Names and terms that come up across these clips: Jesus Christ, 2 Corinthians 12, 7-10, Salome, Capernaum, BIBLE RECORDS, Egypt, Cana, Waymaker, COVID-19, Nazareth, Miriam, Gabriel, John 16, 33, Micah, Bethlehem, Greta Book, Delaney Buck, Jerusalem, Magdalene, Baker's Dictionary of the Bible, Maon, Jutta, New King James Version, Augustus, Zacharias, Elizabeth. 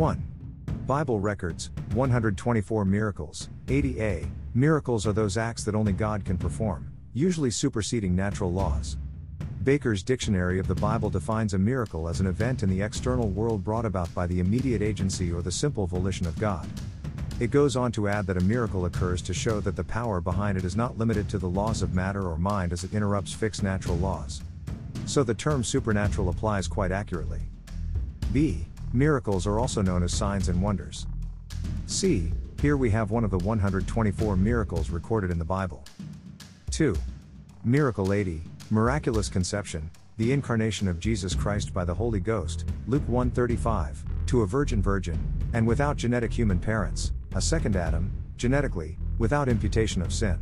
1. Bible records, 124 miracles, 80a. Miracles are those acts that only God can perform, usually superseding natural laws. Baker's Dictionary of the Bible defines a miracle as an event in the external world brought about by the immediate agency or the simple volition of God. It goes on to add that a miracle occurs to show that the power behind it is not limited to the laws of matter or mind, as it interrupts fixed natural laws. So the term supernatural applies quite accurately. B. Miracles are also known as signs and wonders. C. Here we have one of the 124 miracles recorded in the Bible. 2. Miracle 80, Miraculous Conception, the incarnation of Jesus Christ by the Holy Ghost, Luke 1:35, to a virgin, and without genetic human parents, a second Adam, genetically, without imputation of sin.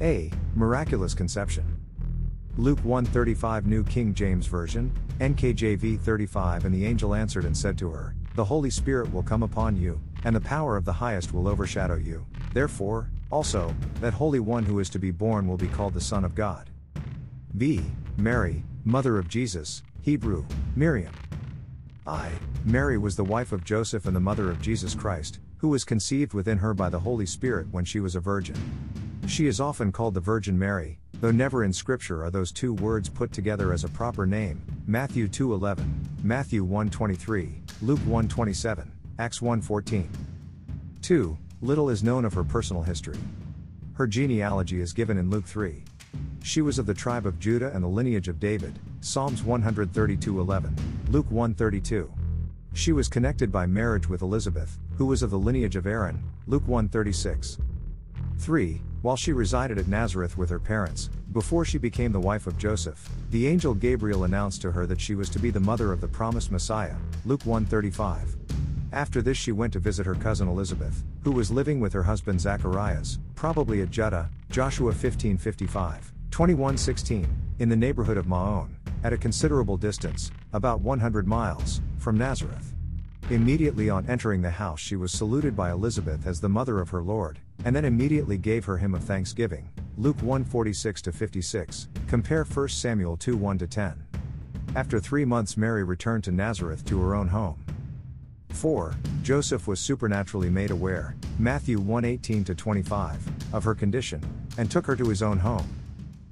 A. Miraculous Conception. Luke 1:35 New King James Version, NKJV 35 And the angel answered and said to her, The Holy Spirit will come upon you, and the power of the highest will overshadow you. Therefore, also, that Holy One who is to be born will be called the Son of God. B. Mary, Mother of Jesus, Hebrew, Miriam. I. Mary was the wife of Joseph and the mother of Jesus Christ, who was conceived within her by the Holy Spirit when she was a virgin. She is often called the Virgin Mary, though never in Scripture are those two words put together as a proper name, Matthew 2:11, Matthew 1:23, Luke 1:27, Acts 1:14. 2. Little is known of her personal history. Her genealogy is given in Luke 3. She was of the tribe of Judah and the lineage of David, Psalms 132:11, Luke 1:32. She was connected by marriage with Elizabeth, who was of the lineage of Aaron, Luke 1:36. 3. While she resided at Nazareth with her parents, before she became the wife of Joseph, the angel Gabriel announced to her that she was to be the mother of the promised Messiah, Luke 1:35. After this she went to visit her cousin Elizabeth, who was living with her husband Zacharias, probably at Jutta, Joshua 15:55, 21:16, in the neighborhood of Maon, at a considerable distance, about 100 miles, from Nazareth. Immediately on entering the house she was saluted by Elizabeth as the mother of her Lord, and then immediately gave her hymn of thanksgiving, Luke 1:46-56, compare 1 Samuel 2:1-10. After 3 months Mary returned to Nazareth to her own home. 4. Joseph was supernaturally made aware, Matthew 1:18-25, of her condition, and took her to his own home.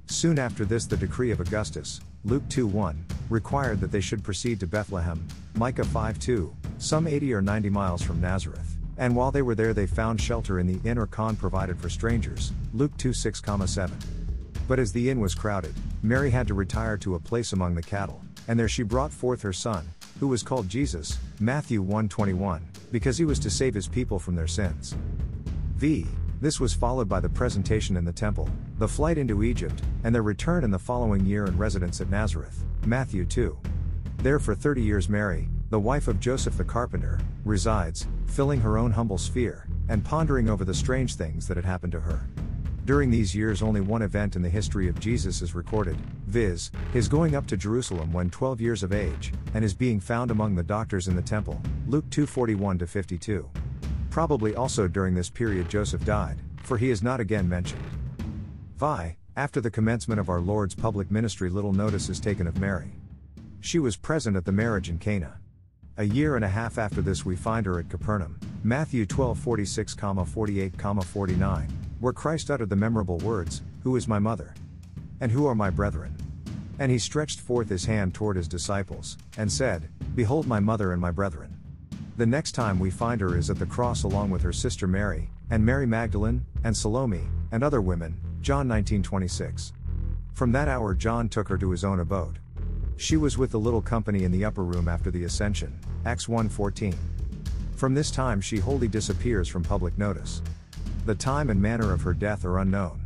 Soon after this the decree of Augustus, Luke 2:1, required that they should proceed to Bethlehem, Micah 5:2, some 80 or 90 miles from Nazareth, and while they were there they found shelter in the inn or khan provided for strangers, Luke 2:6-7. But as the inn was crowded, Mary had to retire to a place among the cattle, and there she brought forth her son, who was called Jesus, Matthew 1:21, because he was to save his people from their sins. V. This was followed by the presentation in the temple, the flight into Egypt, and their return in the following year and residence at Nazareth, Matthew 2. There for 30 years Mary, the wife of Joseph the carpenter, resides, filling her own humble sphere, and pondering over the strange things that had happened to her. During these years only one event in the history of Jesus is recorded, viz., his going up to Jerusalem when 12 years of age, and his being found among the doctors in the temple, Luke 2:41-52. Probably also during this period Joseph died, for he is not again mentioned. Vi. After the commencement of our Lord's public ministry little notice is taken of Mary. She was present at the marriage in Cana. A year and a half after this we find her at Capernaum, Matthew 12:46-48-49. Where Christ uttered the memorable words, Who is my mother? And who are my brethren? And he stretched forth his hand toward his disciples, and said, Behold my mother and my brethren. The next time we find her is at the cross along with her sister Mary, and Mary Magdalene, and Salome, and other women, John 19:26. From that hour John took her to his own abode. She was with the little company in the upper room after the ascension, Acts 1:14. From this time she wholly disappears from public notice. The time and manner of her death are unknown.